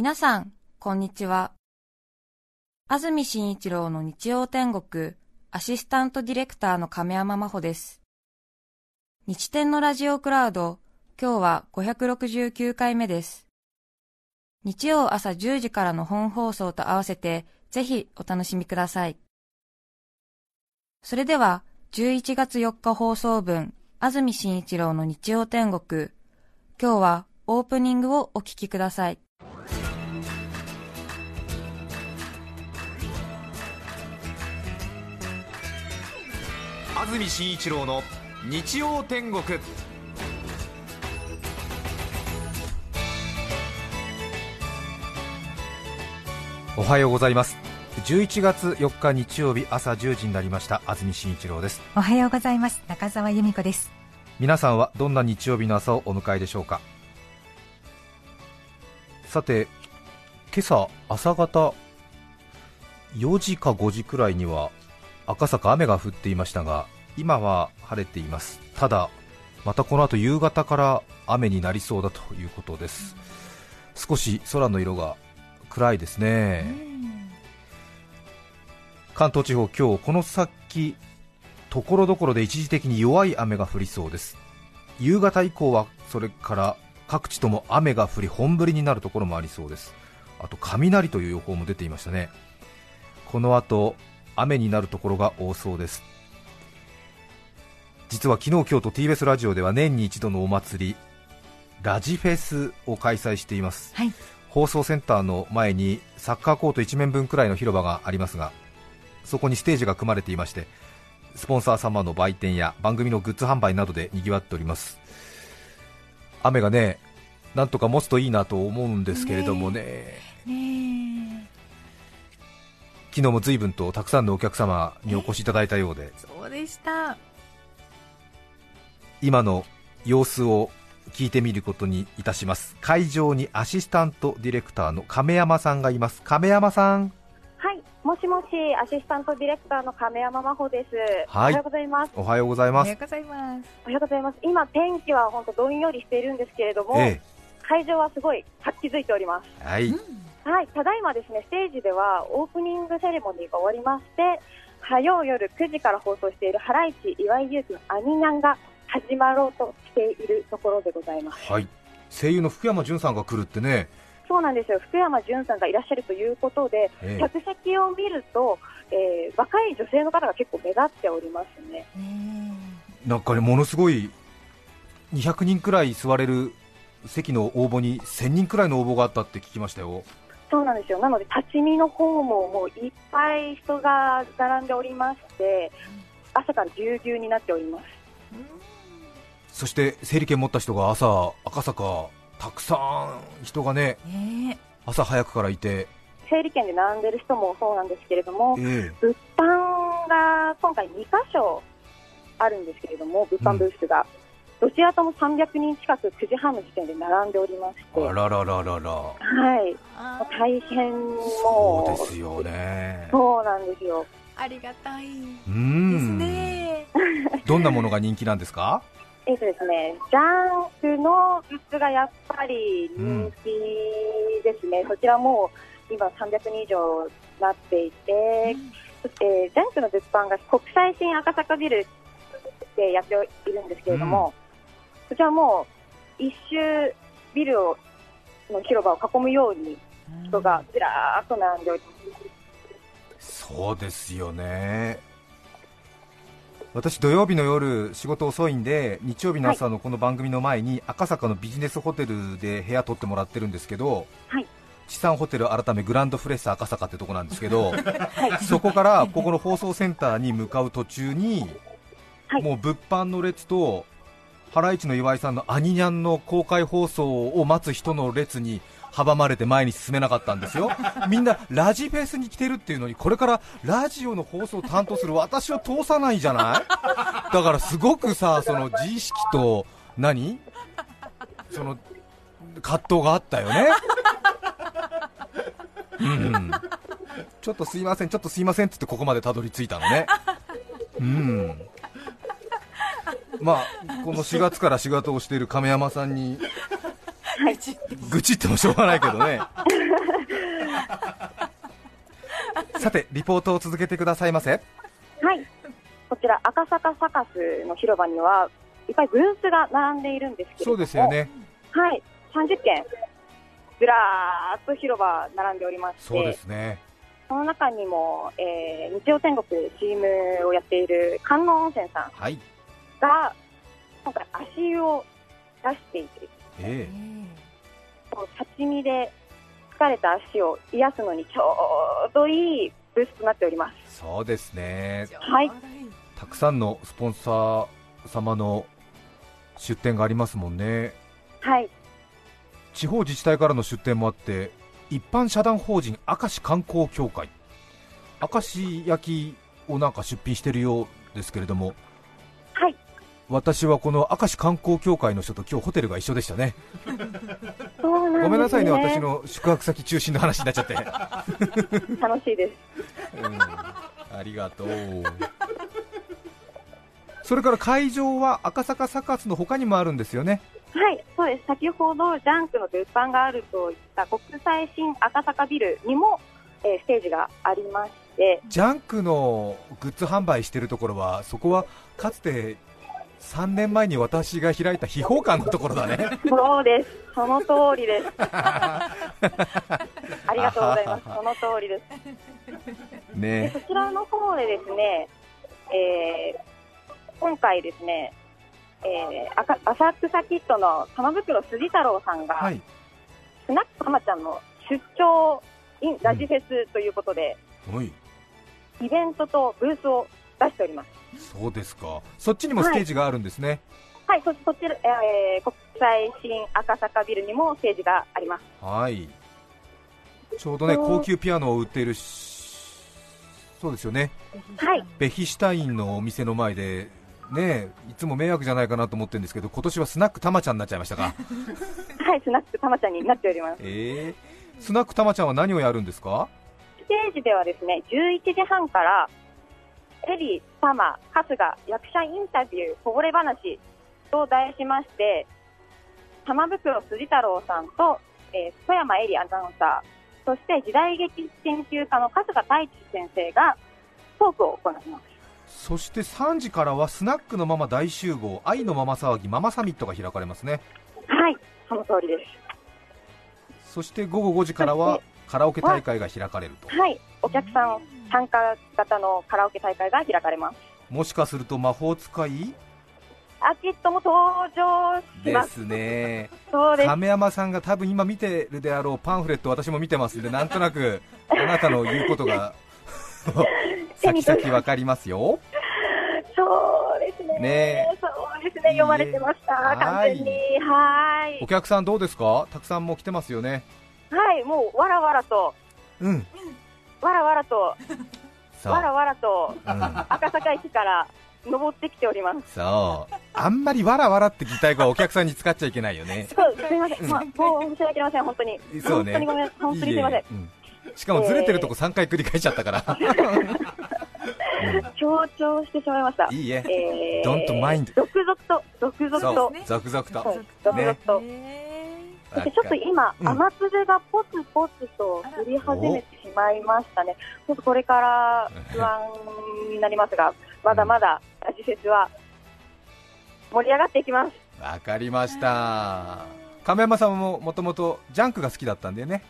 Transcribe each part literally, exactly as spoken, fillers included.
皆さん、こんにちは。安住紳一郎の日曜天国、アシスタントディレクターの亀山真帆です。日天のラジオクラウド、今日はごひゃくろくじゅうきゅうかいめです。日曜朝じゅうじからの本放送と合わせて、ぜひお楽しみください。それでは、じゅういちがつよっか放送分、安住紳一郎の日曜天国、今日はオープニングをお聞きください。安住紳一郎の日曜天国。おはようございます。じゅういちがつよっか日曜日朝じゅうじになりました。安住紳一郎です。おはようございます。中澤由美子です。皆さんはどんな日曜日の朝をお迎えでしょうか。さて、今朝朝方よじかごじくらいには赤坂、雨が降っていましたが、今は晴れています。ただ、またこの後夕方から雨になりそうだということです。少し空の色が暗いですね。関東地方、今日この先所々で一時的に弱い雨が降りそうです。夕方以降はそれから各地とも雨が降り、本降りになるところもありそうです。あと雷という予報も出ていましたね。この後雨になるところが多そうです。実は昨日今日と ティービーエス ラジオでは年に一度のお祭り、ラジフェスを開催しています、はい、放送センターの前にサッカーコートいちめんぶんくらいの広場がありますが、そこにステージが組まれていまして、スポンサー様の売店や番組のグッズ販売などでにぎわっております。雨がね、なんとか持つといいなと思うんですけれども ね, ね, ね昨日も随分とたくさんのお客様にお越しいただいたようで、そうでした。今の様子を聞いてみることにいたします。会場にアシスタントディレクターの亀山さんがいます。亀山さん。はい、もしもし、アシスタントディレクターの亀山真帆です。はい、おはようございます。おはようございます。おはようございます。おはようございます。今天気は本当どんよりしているんですけれども、ええ、会場はすごい活気づいております。はい、うん、はい、ただいまですね、ステージではオープニングセレモニーが終わりまして、火曜夜くじから放送しているハライチ岩井勇気のアニニャンが始まろうとしているところでございます、はい、声優の福山潤さんが来るってね。そうなんですよ。福山潤さんがいらっしゃるということで、ええ、客席を見ると、えー、若い女性の方が結構目立っておりますね。なんかね、ものすごいにひゃくにんくらい座れる席の応募にせんにんくらいの応募があったって聞きましたよ。そうなんですよ。なので立ち見の方ももういっぱい人が並んでおりまして、朝からぎゅうぎゅうになっております。そして整理券持った人が朝赤坂たくさん人がね、えー、朝早くからいて、整理券で並んでる人もそうなんですけれども、えー、物販が今回にかしょあるんですけれども、物販ブースが、うん、どちらともさんびゃくにん近くくじはんの時点で並んでおりまして、あららららら、はい、大変もうそうですよね。そうなんですよ。ありがたいですね。どんなものが人気なんですか？えーとですね、ジャンクのグッズがやっぱり人気ですね、うん、そちらも今さんびゃくにん以上なっていて、うん、えー、ジャンクの物販が国際新赤坂ビルでやっているんですけれども、うん、そちらも一周ビルの広場を囲むように人がずらーっと並んでおります、うん、そうですよね。私土曜日の夜仕事遅いんで、日曜日の朝のこの番組の前に赤坂のビジネスホテルで部屋取ってもらってるんですけど、はい、地産ホテル改めグランドフレッシュ赤坂ってとこなんですけど、はい、そこからここの放送センターに向かう途中に、はい、もう物販の列とハライチの岩井さんのアニニャンの公開放送を待つ人の列に阻まれて前に進めなかったんですよ。みんなラジフェスに来てるっていうのに、これからラジオの放送を担当する私を通さないじゃない。だからすごくさ、その自意識と何その葛藤があったよね。うん、ちょっとすいませんちょっとすいませんって言ってここまでたどり着いたのね。うん。まあこのしがつから仕事をしている亀山さんに愚痴ってもしょうがないけどね。さてリポートを続けてくださいませ。はい、こちら赤坂サカスの広場にはいっぱいブースが並んでいるんですけれども、そうですよね、はい、さんじゅっけんずらーっと広場並んでおりまして、そうですね、その中にも、えー、日曜天国チームをやっている観音温泉さんが、はい、今回足湯を出していて、えー、こう立ち見で疲れた足を癒すのにちょうどいいブースとなっております。そうですね、はい、たくさんのスポンサー様の出店がありますもんね。はい、地方自治体からの出店もあって、一般社団法人明石観光協会、明石焼きをなんか出品してるようですけれども、はい、私はこの明石観光協会の人と今日ホテルが一緒でしたね。そうなんですね、ごめんなさいね、私の宿泊先中心の話になっちゃって楽しいです、うん、ありがとうそれから会場は赤坂サカスの他にもあるんですよね。はい、そうです、先ほどジャンクの物販があるといった国際新赤坂ビルにも、えー、ステージがありまして、ジャンクのグッズ販売しているところは、そこはかつてさんねんまえに私が開いた秘宝館のところだね。そうです、その通りですありがとうございますその通りです、ね、でそちらの方でですね、えー今回ですね、えー、赤浅草キッドの玉袋筋太郎さんが、はい、スナックたまちゃんの出張 in ラジフェスということで、うん、イベントとブースを出しております。そうですか、そっちにもステージがあるんですね。はい、はい、そ, そっち、えー、国際新赤坂ビルにもステージがあります。はい、ちょうどね、高級ピアノを売っているし、そうですよね、はい、ベヒシュタインのお店の前でね、えいつも迷惑じゃないかなと思ってるんですけど、今年はスナックたまちゃんになっちゃいましたかはい、スナックたまちゃんになっております、えー、スナックたまちゃんは何をやるんですか。ステージではですね、じゅういちじはんからエリ、タマ、春日、役者インタビューこぼれ話と題しまして、玉袋筋太郎さんと、えー、富山エリアナウンサー、そして時代劇研究家の春日太一先生がトークを行います。そしてさんじからはスナックのママ大集合、愛のママ騒ぎママサミットが開かれますね。はい、その通りです。そして午後ごじからはカラオケ大会が開かれると。はい、お客さん参加型のカラオケ大会が開かれます。もしかすると魔法使いアキットも登場しますですね。そうです、亀山さんが多分今見てるであろうパンフレット、私も見てますんで、なんとなくあなたの言うことが先々わかりますよ。そうです ね, ね, そうですね、読まれてました、はい、完全に。はい、お客さんどうですか、たくさんも来てますよね。はい、もうわらわらと、うん、わらわらとわらわらと、うん、赤坂駅から登ってきております。そう、あんまりわらわらって擬態語はお客さんに使っちゃいけないよねそう、すみません、まあ、申し訳ありません、本当に、そうね、本当にごめん、本当にすみません、いいえ、うん、しかもずれてるとこさんかい繰り返しちゃったから、えー、強調してしまいました。いいえ、えー、Don't mind 続々と続々と続々と続々と、ね、そしてちょっと今、うん、雨粒がポツポツと降り始めてしまいましたね。ちょっとこれから不安になりますがまだまだラジフェスは盛り上がっていきます。わかりました。亀山さんももともとジャンクが好きだったんだよね。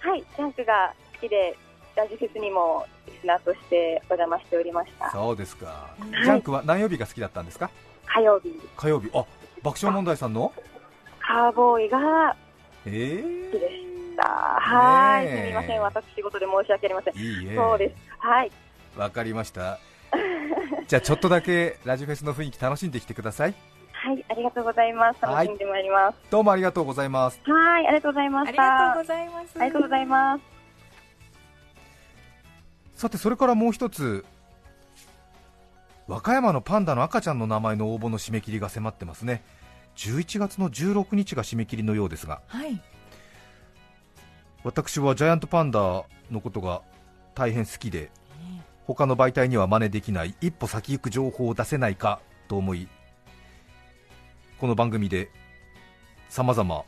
はい、ジャンクが好きでラジフェスにもリスナーとしてお邪魔しておりました。そうですか、はい、ジャンクは何曜日が好きだったんですか。火曜日、火曜日、あ、爆笑問題さんのカーボーイが好きでした、えー、はい、すみません、私仕事で申し訳ありません。いいえ、そうです、はい、わかりましたじゃあちょっとだけラジフェスの雰囲気楽しんできてください。はい、ありがとうございます。楽しんでまいります、はい、どうもありがとうございます。はい、ありがとうございました。ありがとうございます。さて、それからもう一つ、和歌山のパンダの赤ちゃんの名前の応募の締め切りが迫ってますね。じゅういちがつのじゅうろくにちが締め切りのようですが、はい、私はジャイアントパンダのことが大変好きで、他の媒体には真似できない一歩先行く情報を出せないかと思い、この番組で様々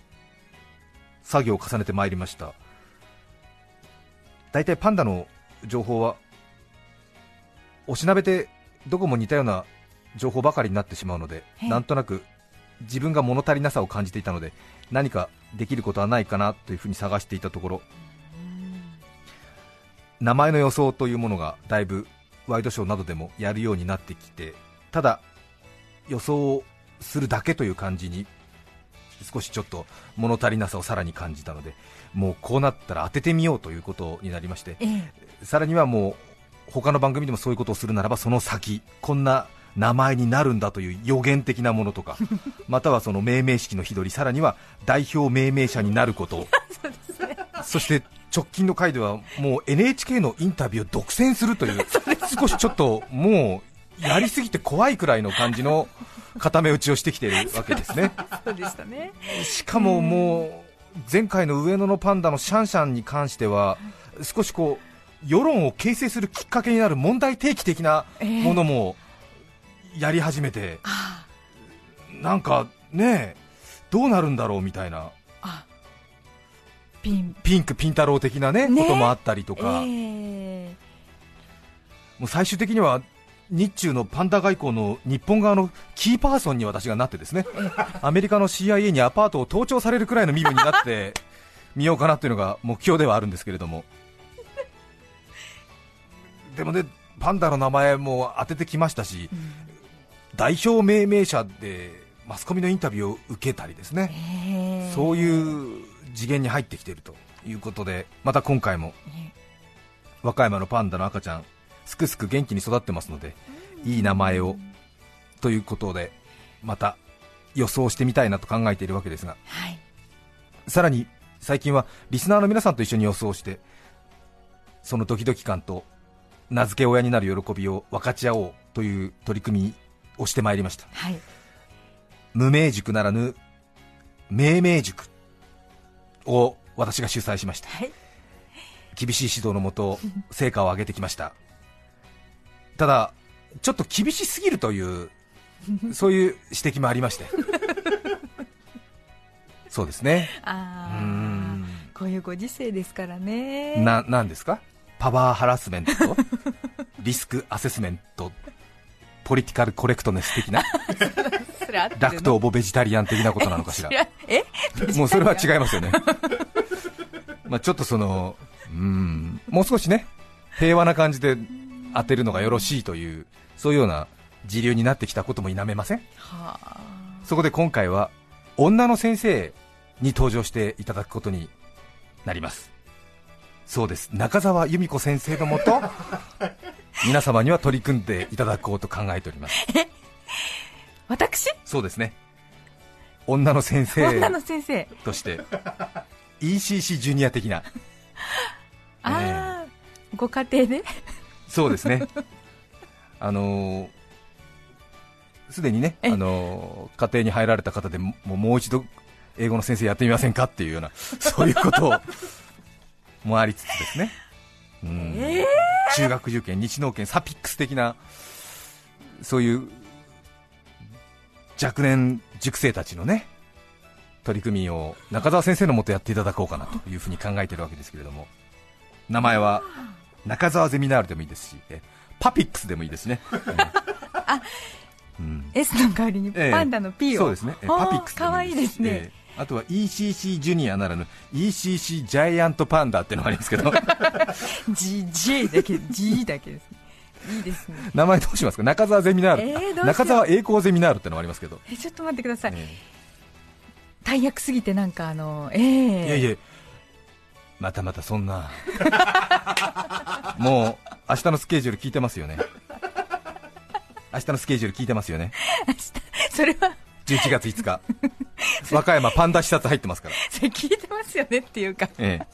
作業を重ねてまいりました。大体パンダの情報はおしなべてどこも似たような情報ばかりになってしまうので、なんとなく自分が物足りなさを感じていたので、何かできることはないかなというふうに探していたところ、名前の予想というものがだいぶワイドショーなどでもやるようになってきて、ただ予想をするだけという感じに少しちょっと物足りなさをさらに感じたので、もうこうなったら当ててみようということになりまして、ええ、さらにはもう他の番組でもそういうことをするならば、その先こんな名前になるんだという予言的なものとかまたはその命名式の日取り、さらには代表命名者になることそして直近の回ではもう エヌエイチケー のインタビューを独占するという少しちょっともうやりすぎて怖いくらいの感じの固め打ちをしてきているわけですね。そうでしたね。しかももう前回の上野のパンダのシャンシャンに関しては少しこう世論を形成するきっかけになる問題提起的なものもやり始めて、えー、なんかねどうなるんだろうみたいな、あ、ピン、ピンクピン太郎的なね、ね、こともあったりとか、えー、もう最終的には日中のパンダ外交の日本側のキーパーソンに私がなってですね、アメリカの シーアイエー にアパートを盗聴されるくらいの身分になってみようかなというのが目標ではあるんですけれどもでもね、パンダの名前も当ててきましたし、うん、代表命名者でマスコミのインタビューを受けたりですね、そういう次元に入ってきているということで、また今回も和歌山のパンダの赤ちゃんすくすく元気に育ってますので、いい名前をということでまた予想してみたいなと考えているわけですが、はい、さらに最近はリスナーの皆さんと一緒に予想して、そのドキドキ感と名付け親になる喜びを分かち合おうという取り組みをしてまいりました、はい、無名塾ならぬ命名塾を私が主催しました、はい、厳しい指導のもと成果を上げてきましたただちょっと厳しすぎるというそういう指摘もありましてそうですね、あ、うーん、こういうご時世ですからね。 な, なんですかパワーハラスメントとリスクアセスメントポリティカルコレクトネス的なラクトオボベジタリアン的なことなのかしら。え、もうそれは違いますよねまあちょっとそのうーんもう少しね平和な感じで当てるのがよろしいという、そういうような時流になってきたことも否めません、はあ、そこで今回は女の先生に登場していただくことになります。そうです、中澤由美子先生のもと皆様には取り組んでいただこうと考えております。え、私？そうですね、女の先生としてイーシーシー ジュニア的なあ、えー、ご家庭でそうですね、あのすでにね、あの家庭に入られた方でも、もう一度英語の先生やってみませんかっていうようなそういうことをもありつつですね、うん、えー、中学受験、日農研、サピックス的なそういう若年塾生たちのね取り組みを中澤先生のもとやっていただこうかなというふうに考えているわけですけれども、名前は中澤ゼミナールでもいいですし、えパピックスでもいいですね、うん、あ、うん、S の代わりにパンダの P を、えー、そうですね、パピックスでもいいです、かわいいですね、えー、あとは イーシーシー ジュニアならぬ イーシーシー ジャイアントパンダってのがありますけどG、J だけ、G だけですね、いいですね、名前どうしますか、中澤ゼミナール、えー、中澤栄光ゼミナールってのがありますけど、え、ちょっと待ってください、えー、大役すぎてなんかあの、えー、いやいやまたまたそんなもう明日のスケジュール聞いてますよね、明日のスケジュール聞いてますよね、明日、それはじゅういちがついつか和歌山パンダ視察入ってますから、それ聞いてますよねっていうか、ええ、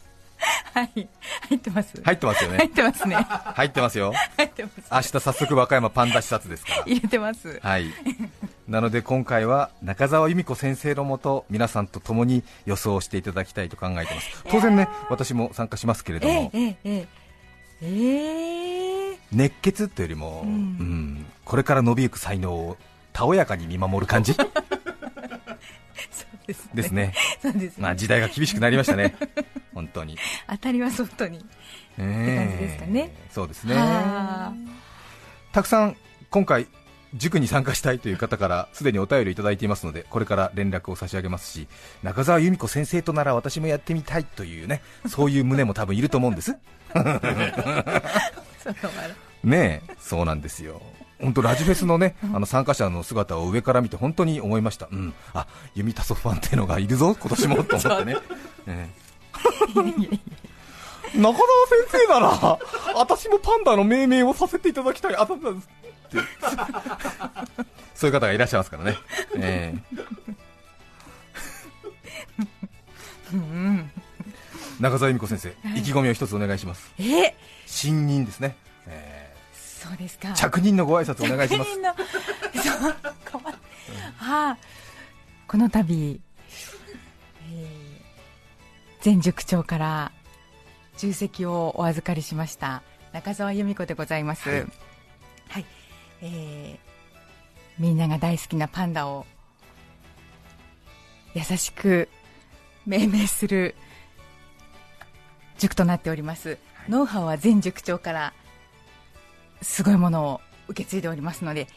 はい、入ってます、入ってますよね、入ってますね、入ってますよ、入ってます、明日早速和歌山パンダ視察ですから入れてます、はいなので今回は中澤由美子先生のもと皆さんと共に予想していただきたいと考えています。当然ね、私も参加しますけれども、えーえーえー、熱血というよりも、うんうん、これから伸びゆく才能をたおやかに見守る感じそうですね、ですね、そうですね、まあ、時代が厳しくなりましたね本当に当たりはソフトにって感じですかね、えー、そうですね。たくさん今回塾に参加したいという方からすでにお便りいただいていますので、これから連絡を差し上げますし、中澤由美子先生となら私もやってみたいというね、そういう胸も多分いると思うんですねえ、そうなんですよ。本当ラジフェスのね、あの参加者の姿を上から見て本当に思いました、うん、あ、ユミタソファンっていうのがいるぞ今年もと思ってねえ中澤先生なら私もパンダの命名をさせていただきたい、あたたってそういう方がいらっしゃいますからね、えー、中澤由美子先生、意気込みを一つお願いします。え新任ですね、えーそうですか、着任のご挨拶お願いします。この度、えー、前塾長から重責をお預かりしました中澤由美子でございます、はいはい、えー、みんなが大好きなパンダを優しく命名する塾となっております、はい、ノウハウは前塾長からすごいものを受け継いでおりますので、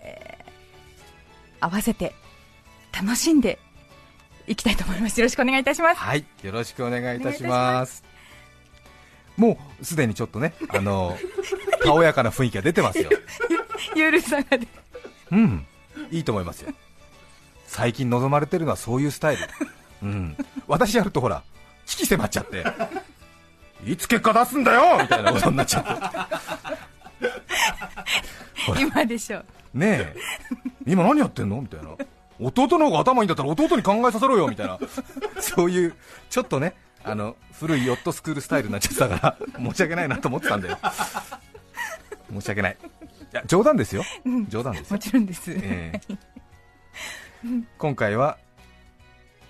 えー、合わせて楽しんでいきたいと思います。よろしくお願いいたします。はい、よろしくお願いいたします。もうすでにちょっとね、あのたおやかな雰囲気が出てますよゆ, ゆるさが出て、うん、いいと思いますよ。最近望まれてるのはそういうスタイル、うん、私やるとほら危機迫っちゃっていつ結果出すんだよみたいなことになっちゃって今でしょねえ今何やってんのみたいな、弟の方が頭いいんだったら弟に考えさせろよみたいなそういうちょっとね、あの古いヨットスクールスタイルになっちゃったから申し訳ないなと思ってたんだよ申し訳ない、いや冗談ですよ、うん、冗談ですよ、もちろんです、えー、今回は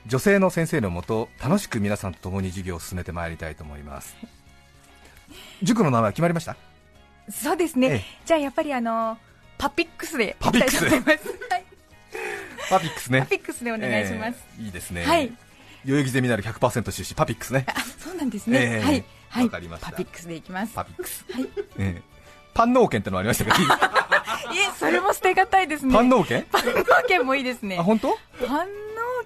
女性の先生のもと楽しく皆さんと共に授業を進めてまいりたいと思います。塾の名前は決まりました？そうですね、ええ、じゃあやっぱりあのパピックスでいきたいと思います。パピックスね、パピックスでお願いします、えー、いいですね、はい、代々木ゼミナル ひゃくパーセント 出資パピックスね、あ、そうなんですね、えー、はい、はい、わかりました。パピックスでいきます。パピックス、はい、えー、パン農研ってのもありましたけどいえ、それも捨てがたいですね。パン農研、パン農研もいいですね。あ、本当？パン農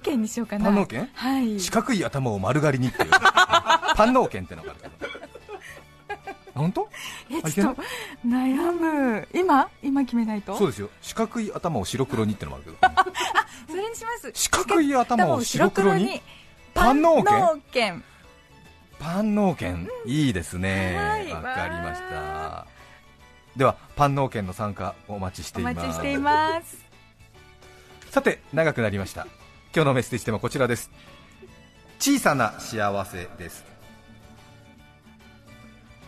研にしようかな。パン農研、はい、四角い頭を丸刈りにっていうパン農研ってのがあるから本当？え、ちょっと悩む。今今決めないと。そうですよ。四角い頭を白黒にってのもあるけど。あ、それにします。四角い頭を白黒に。パン農研。パン農研、うん、いいですね。わかりました。ではパン農研の参加お待ちしています。お待ちしています。さて長くなりました。今日のメッセージテーマはこちらです。小さな幸せです。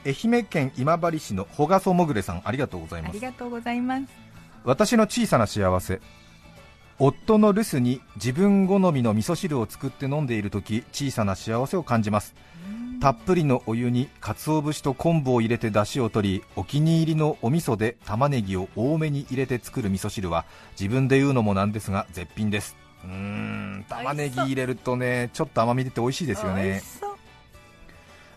愛媛県今治市のほがそもぐれさん、ありがとうございます。ありがとうございます。私の小さな幸せ、夫の留守に自分好みの味噌汁を作って飲んでいるとき、小さな幸せを感じます。たっぷりのお湯に鰹節と昆布を入れて出汁を取り、お気に入りのお味噌で玉ねぎを多めに入れて作る味噌汁は自分で言うのもなんですが絶品です。うーん、玉ねぎ入れるとね、ちょっと甘み出て美味しいですよね。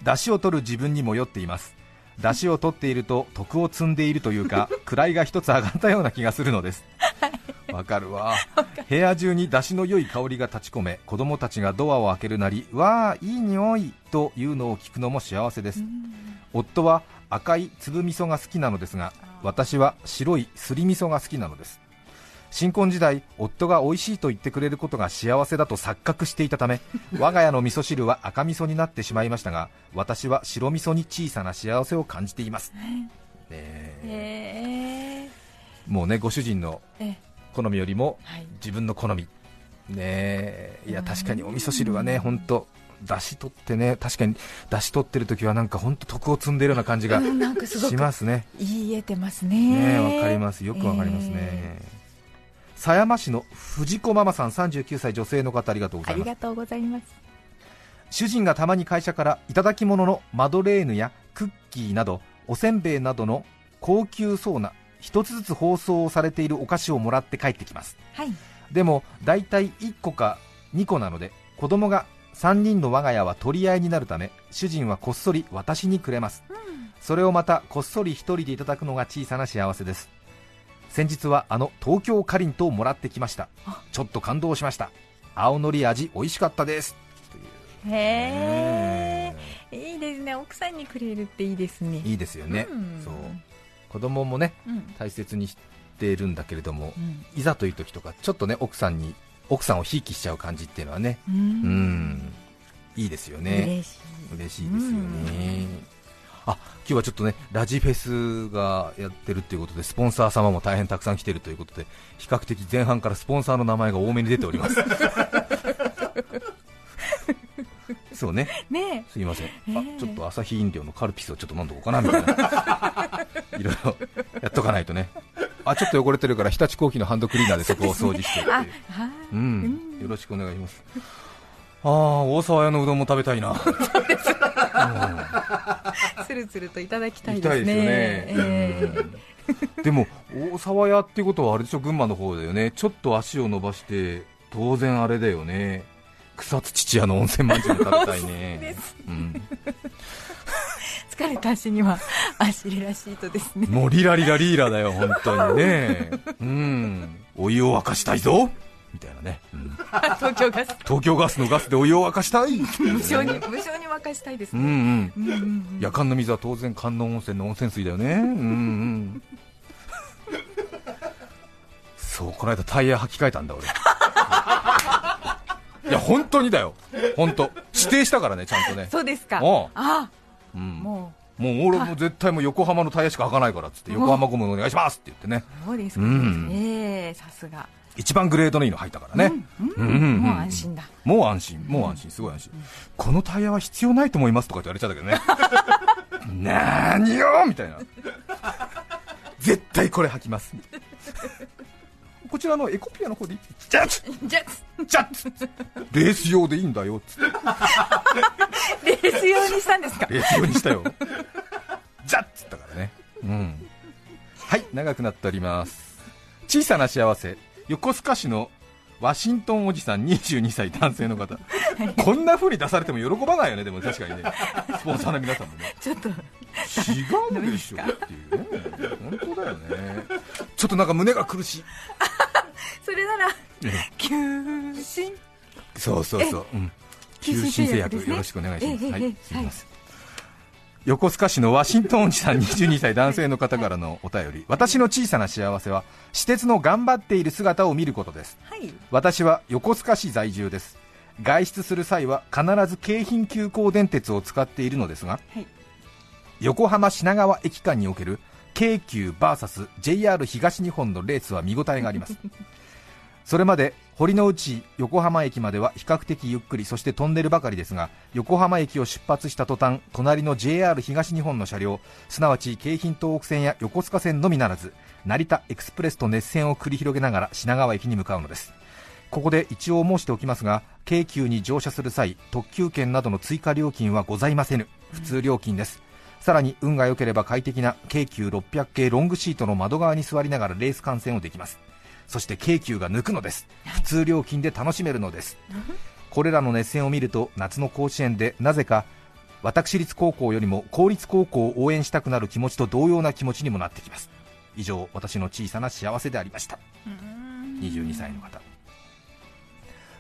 出汁を取る自分にも酔っています。出汁を取っていると徳を積んでいるというか位が一つ上がったような気がするのですわ、はい、かるわ。部屋中に出汁の良い香りが立ち込め、子供たちがドアを開けるなり、わーいい匂いというのを聞くのも幸せです。夫は赤い粒味噌が好きなのですが、私は白いすり味噌が好きなのです。新婚時代、夫が美味しいと言ってくれることが幸せだと錯覚していたため、我が家の味噌汁は赤味噌になってしまいましたが、私は白味噌に小さな幸せを感じています、ねえー、もうね、ご主人の好みよりも自分の好み、ね、いや確かにお味噌汁はね、本当出汁取ってね、確かに出汁取ってるときはなんか本当徳を積んでいるような感じがしますね。言えてますね。わかります、よくわかりますね、えー狭山市の藤子ママさん、さんじゅうきゅうさい女性の方、ありがとうございます。ありがとうございます。主人がたまに会社からいただき物のマドレーヌやクッキーなどおせんべいなどの高級そうな一つずつ包装されているお菓子をもらって帰ってきます、はい、でもだいたいいっこかにこなので、子供がさんにんの我が家は取り合いになるため、主人はこっそり私にくれます、うん、それをまたこっそり一人でいただくのが小さな幸せです。先日はあの東京かりんとうもらってきました。ちょっと感動しました。青のり味美味しかったです。へえ、いいですね。奥さんにくれるっていいですね。いいですよね、うん、そう、子供もね、うん、大切にしているんだけれども、うん、いざという時とかちょっとね、奥さんに奥さんをひいきしちゃう感じっていうのはね、うん、うん、いいですよね。嬉しい、嬉しいですよね、うん、あ、今日はちょっとね、ラジフェスがやってるということでスポンサー様も大変たくさん来てるということで、比較的前半からスポンサーの名前が多めに出ておりますそうね、ねえ、すいません、あ、えー、ちょっとアサヒ飲料のカルピスをちょっと飲んどこうかなみたいないろいろやっとかないとね。あ、ちょっと汚れてるから日立コーヒーのハンドクリーナーでそこを掃除してって、ね、うん、うん、よろしくお願いします。あー、大沢屋のうどんも食べたいなつるつるといただきたいですね。でも大沢屋っていうことはあれでしょ、群馬の方だよね。ちょっと足を伸ばして当然あれだよね、草津父屋の温泉まんじゅうも食べたいね、うん、疲れた足には足リラシートですね。もうリラリラリーラだよ本当にね、うん、お湯を沸かしたいぞみたいなね、うん、東京ガス、東京ガスのガスでお湯を沸かしたい無償に、無償に沸かしたいですね、うんうんうんうん、夜間の水は当然観音温泉の温泉水だよね、うんうん、そう、この間タイヤ履き替えたんだ俺いや本当にだよ、本当指定したからね、ちゃんとね。そうですか。ああ、うん、もう、もう俺も絶対もう横浜のタイヤしか履かないからっつって、横浜ゴムのお願いしますって言ってね。そうですか、うん、えー、さすが一番グレードのいいの履いたからね、うんうんうんうん、もう安心だ、もう安心、もう安心、すごい安心、うん、このタイヤは必要ないと思いますとかって言われちゃったけどねなーによみたいな絶対これ履きますこちらのエコピアの方でいい？ジャッツジャッツジャッツレース用でいいんだよつレース用にしたんですか？レース用にしたよジャッツだからね、うん、はい、長くなっております。小さな幸せ、横須賀市のワシントンおじさんにじゅうにさい男性の方こんな風に出されても喜ばないよね。でも確かにね、スポンサーの皆さんもねちょっと違うでしょっていうね本当だよね。ちょっとなんか胸が苦しいそれなら求心、そうそうそう、うん、求心製薬、ね、よろしくお願いします。はい、すみません、はい、横須賀市のワシントンおじさんにじゅうにさい男性の方からのお便り、私の小さな幸せは私鉄の頑張っている姿を見ることです、はい、私は横須賀市在住です。外出する際は必ず京浜急行電鉄を使っているのですが、はい、横浜品川駅間における京急 ブイエスジェイアール 東日本のレースは見応えがありますそれまで堀之内横浜駅までは比較的ゆっくり、そしてトンネルばかりですが、横浜駅を出発した途端、隣の ジェイアール 東日本の車両、すなわち京浜東北線や横須賀線のみならず成田エクスプレスと熱戦を繰り広げながら品川駅に向かうのです。ここで一応申しておきますが、京急に乗車する際、特急券などの追加料金はございませぬ、普通料金です。さらに運が良ければ快適な京急ろっぴゃく系ロングシートの窓側に座りながらレース観戦をできます。そして京急が抜くのです。普通料金で楽しめるのです。これらの熱戦を見ると、夏の甲子園でなぜか私立高校よりも公立高校を応援したくなる気持ちと同様な気持ちにもなってきます。以上、私の小さな幸せでありました。にじゅうにさいの方、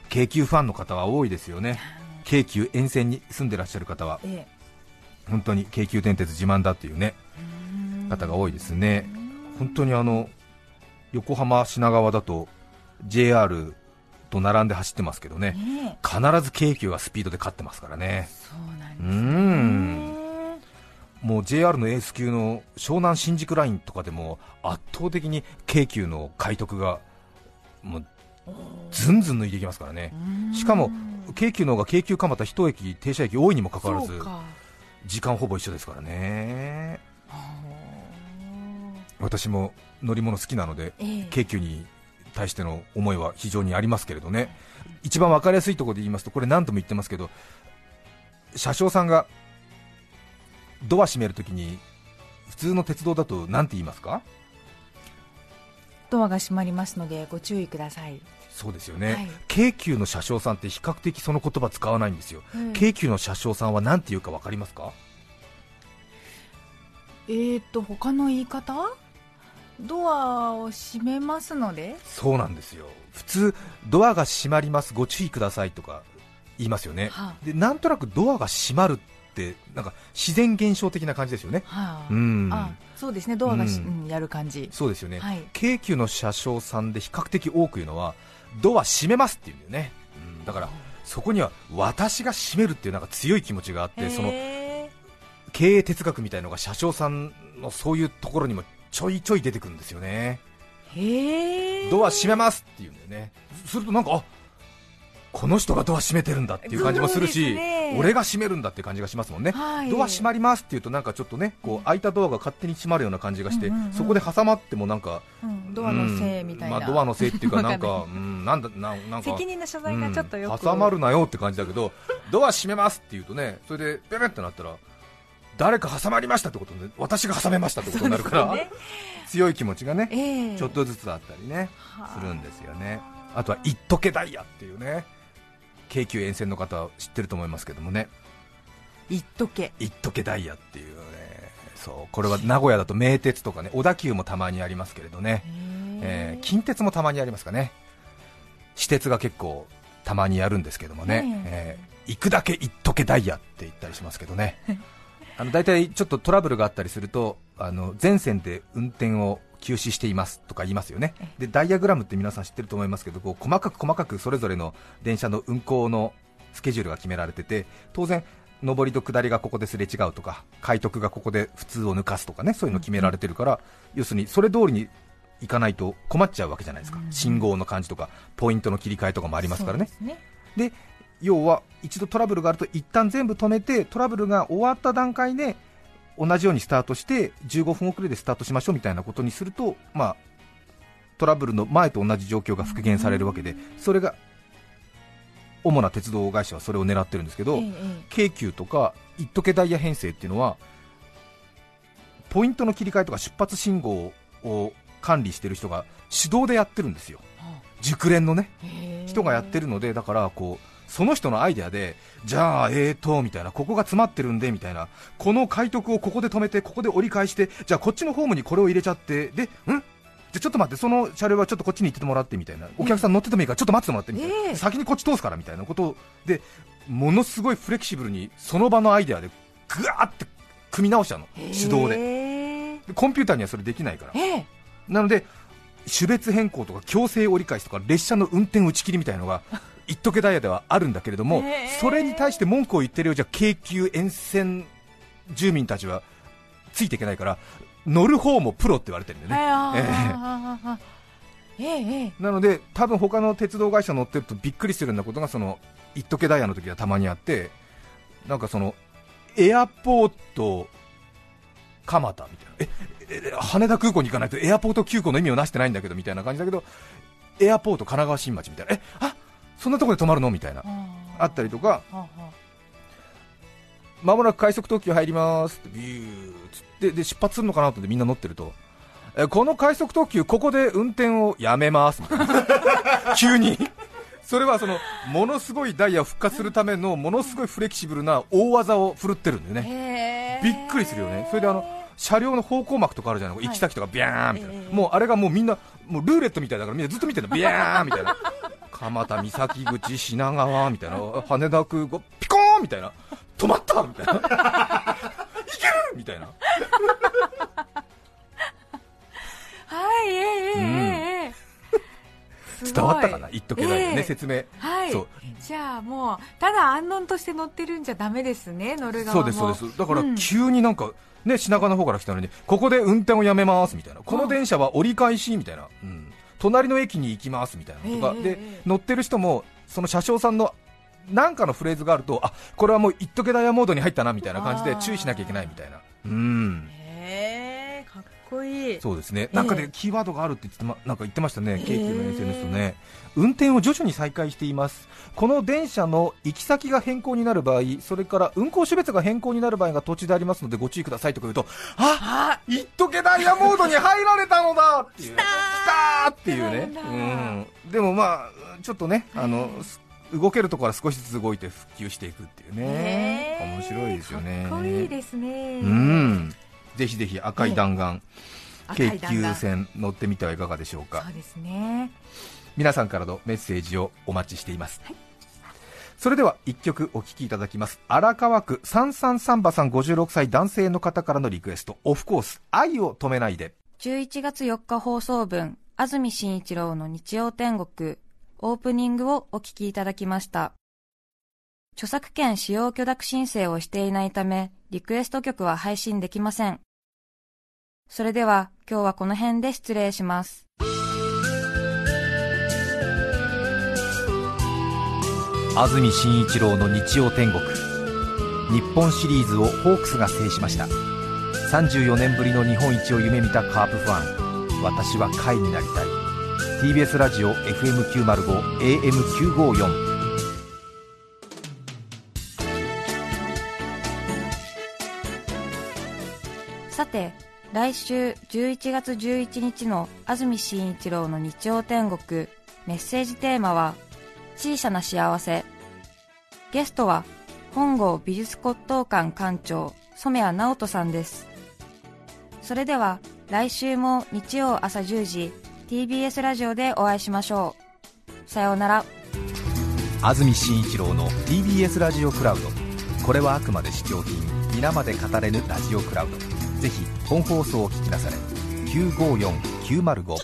京急ファンの方は多いですよね。京急沿線に住んでらっしゃる方は、ええ、本当に京急電鉄自慢だっていうね、方が多いですね。本当にあの横浜品川だと ジェイアール と並んで走ってますけどね、ね、必ず京急がスピードで勝ってますからね。そうなんですね。うーん、もう ジェイアール のエース級の湘南新宿ラインとかでも圧倒的に京急の快特がもうずんずん抜いていきますからね。しかも京急の方が京急蒲田一駅停車駅多いにもかかわらず時間ほぼ一緒ですからね。私も乗り物好きなので、ええ、京急に対しての思いは非常にありますけれどね、一番分かりやすいところで言いますと、これ何度も言ってますけど、車掌さんがドア閉めるときに普通の鉄道だと何て言いますか？ドアが閉まりますのでご注意ください。そうですよね、はい、京急の車掌さんって比較的その言葉使わないんですよ、うん、京急の車掌さんは何て言うか分かりますか？えーと他の言い方？ドアを閉めますので。そうなんですよ、普通ドアが閉まります、ご注意くださいとか言いますよね、はあ、でなんとなくドアが閉まるってなんか自然現象的な感じですよね、はあ、うん、あ、そうですね、ドアが、うんうん、やる感じ、そうですよね、はい、京急の車掌さんで比較的多く言うのはドア閉めますっていうんだよね、うん、だからそこには私が閉めるっていうなんか強い気持ちがあって、その経営哲学みたいのが車掌さんのそういうところにもちょいちょい出てくるんですよね。へえ。ドア閉めますって言うんだよね。するとなんか、あ、この人がドア閉めてるんだっていう感じもするし、ね、俺が閉めるんだって感じがしますもんね、はい、ドア閉まりますって言うとなんかちょっとね、こう開いたドアが勝手に閉まるような感じがして、うんうんうん、そこで挟まってもなんか、うん、ドアのせいみたいな、まあ、ドアのせいっていうかなんか、うん、なんだ、な、なんか責任の所在がちょっとよく、うん、挟まるなよって感じだけどドア閉めますって言うとね、それでペペってなったら誰か挟まりましたってことで、私が挟めましたってことになるから、ね、強い気持ちがね、えー、ちょっとずつあったりねするんですよね。あとは一時ダイヤっていうね、京急沿線の方は知ってると思いますけどもね、一時一時ダイヤっていうね、そうこれは名古屋だと名鉄とかね、小田急もたまにありますけれどね、えーえー、近鉄もたまにありますかね、私鉄が結構たまにやるんですけどもね、えーえー、行くだけ一時ダイヤって言ったりしますけどねあのだいたいちょっとトラブルがあったりすると、あの全線で運転を休止していますとか言いますよね。でダイヤグラムって皆さん知ってると思いますけど、こう細かく細かくそれぞれの電車の運行のスケジュールが決められてて、当然上りと下りがここですれ違うとか、快特がここで普通を抜かすとかね、そういうの決められてるから、うん、要するにそれ通りにいかないと困っちゃうわけじゃないですか、うん、信号の感じとかポイントの切り替えとかもありますからね。そうですね。で要は一度トラブルがあると一旦全部止めて、トラブルが終わった段階で同じようにスタートしてじゅうごふん遅れでスタートしましょうみたいなことにすると、まあ、トラブルの前と同じ状況が復元されるわけで、それが主な鉄道会社はそれを狙ってるんですけど、京急とか一時ダイヤ編成っていうのはポイントの切り替えとか出発信号を管理している人が手動でやってるんですよ、熟練のね人がやってるので、だからこうその人のアイデアで、じゃあえーとみたいな、ここが詰まってるんでみたいな、この快特をここで止めてここで折り返して、じゃあこっちのホームにこれを入れちゃって、でんじゃあちょっと待って、その車両はちょっとこっちに行ってもらってみたいな、お客さん乗っててもいいからちょっと待っててもらってみたいな、えー、先にこっち通すからみたいなことで、ものすごいフレキシブルにその場のアイデアでぐわーって組み直しちゃうの、手動で、えー、でコンピューターにはそれできないから、えー、なので種別変更とか強制折り返しとか列車の運転打ち切りみたいなのが一時ダイヤではあるんだけれども、それに対して文句を言ってるようじゃ京急沿線住民たちはついていけないから、乗る方もプロって言われてるんだよね、えーえーえー、なので多分他の鉄道会社乗ってるとびっくりするようなことがその一時ダイヤの時はたまにあって、なんかそのエアポート蒲田みたいな、ええ羽田空港に行かないとエアポート急行の意味をなしてないんだけどみたいな感じだけど、エアポート神奈川新町みたいな、えあそんなところで止まるのみたいな、あったりとか、まもなく快速特急入りますってビューつって、で出発するのかなと思ってみんな乗ってると、えこの快速特急ここで運転をやめますみたいな急にそれはそのものすごいダイヤを復活するためのものすごいフレキシブルな大技を振るってるんだよね。びっくりするよね。それであの車両の方向幕とかあるじゃない、行き先とかビャーンみたいな、もうあれがもうみんなもうルーレットみたいだから、みんなずっと見てるのビャーンみたいな蒲田、三崎口、品川みたいな、羽田空港、ピコーンみたいな、止まったみたいな、いけるみたいなはい、えー、えー、うん、伝わったかな、一時だよね、えー、説明、はい、そうじゃあもう、ただ安穏として乗ってるんじゃダメですね、乗る側も。そうですそうです、だから急になんか、うんね、品川の方から来たのに、ここで運転をやめますみたいな、この電車は折り返しみたいな、うん、隣の駅に行きますみたいなとか、えー、で乗ってる人もその車掌さんの何かのフレーズがあると、あこれはもう一時ダイヤモードに入ったなみたいな感じで注意しなきゃいけないみたいな、うん、へー、かっこいい。そうですね、えー、なんかねキーワードがあるって言ってまなんか言ってましたね、京急の沿線の人ね、えー、運転を徐々に再開しています。この電車の行き先が変更になる場合、それから運行種別が変更になる場合が途中でありますのでご注意くださいとか言うと、あっいっとけダイヤモードに入られたのだっていう来たーっていうね、うん、でもまあちょっとねあの、えー動けるところから少しずつ動いて復旧していくっていうね、えー、面白いですよね。かっこいいですね。うん、ぜひぜひ赤い弾丸、京急線乗ってみてはいかがでしょうか。そうですね。皆さんからのメッセージをお待ちしています。はい、それではいっきょくお聴きいただきます。荒川区さんさんさんばさんごじゅうろくさい男性の方からのリクエスト、オフコース愛を止めないで。じゅういちがつよっか放送分、安住紳一郎の日曜天国オープニングをお聞きいただきました。著作権使用許諾申請をしていないため、リクエスト曲は配信できません。それでは、今日はこの辺で失礼します。安住紳一郎の日曜天国。日本シリーズをホークスが制しました。さんじゅうよねんぶりの日本一を夢見たカープファン。私は甲斐になりたい。ティービーエス ラジオ エフエムきゅうまるご エーエムきゅうごよん。 さて来週じゅういちがつじゅういちにちの安住紳一郎の日曜天国、メッセージテーマは小さな幸せ。ゲストは本郷美術骨董館館長染谷直人さんです。それでは来週も日曜朝じゅうじティービーエス ラジオでお会いしましょう。さようなら。安住紳一郎の ティービーエス ラジオクラウド、これはあくまで試供品、皆まで語れぬラジオクラウド。ぜひ本放送を聞きなされ。きゅうごよんきゅうまるご